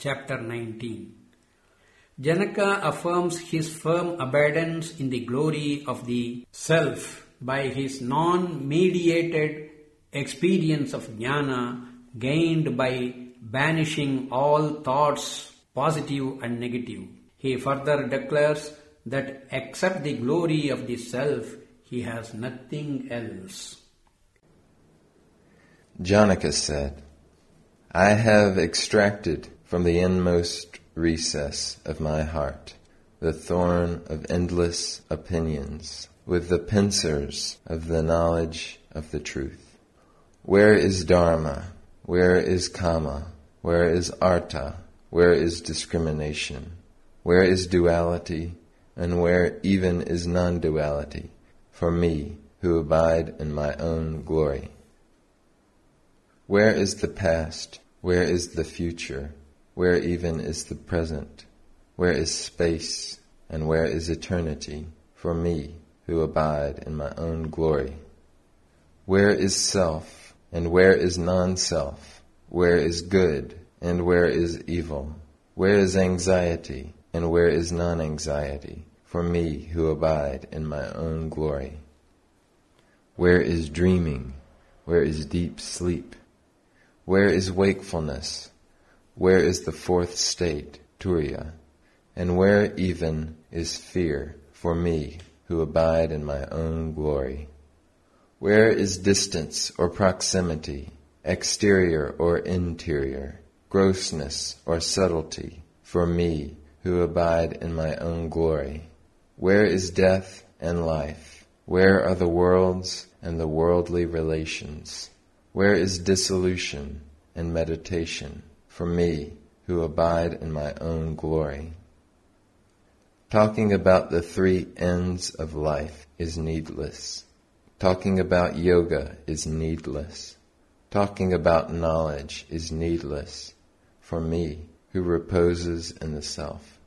Chapter 19. Janaka affirms his firm abidance in the glory of the self by his non-mediated experience of jnana gained by banishing all thoughts, positive and negative. He further declares that except the glory of the self, he has nothing else. Janaka said, I have extracted from the inmost recess of my heart the thorn of endless opinions with the pincers of the knowledge of the truth. Where is Dharma? Where is Kama? Where is Artha? Where is discrimination? Where is duality? And where even is non-duality for me who abide in my own glory? Where is the past? Where is the future? Where even is the present? Where is space? And where is eternity for me who abide in my own glory? Where is self? And where is non-self? Where is good? And where is evil? Where is anxiety? And where is non-anxiety for me who abide in my own glory? Where is dreaming? Where is deep sleep? Where is wakefulness? Where is the fourth state, Turiya? And where even is fear for me who abide in my own glory? Where is distance or proximity, exterior or interior, grossness or subtlety for me who abide in my own glory? Where is death and life? Where are the worlds and the worldly relations? Where is dissolution and meditation for me who abide in my own glory? Talking about the three ends of life is needless. Talking about yoga is needless. Talking about knowledge is needless for me who reposes in the self.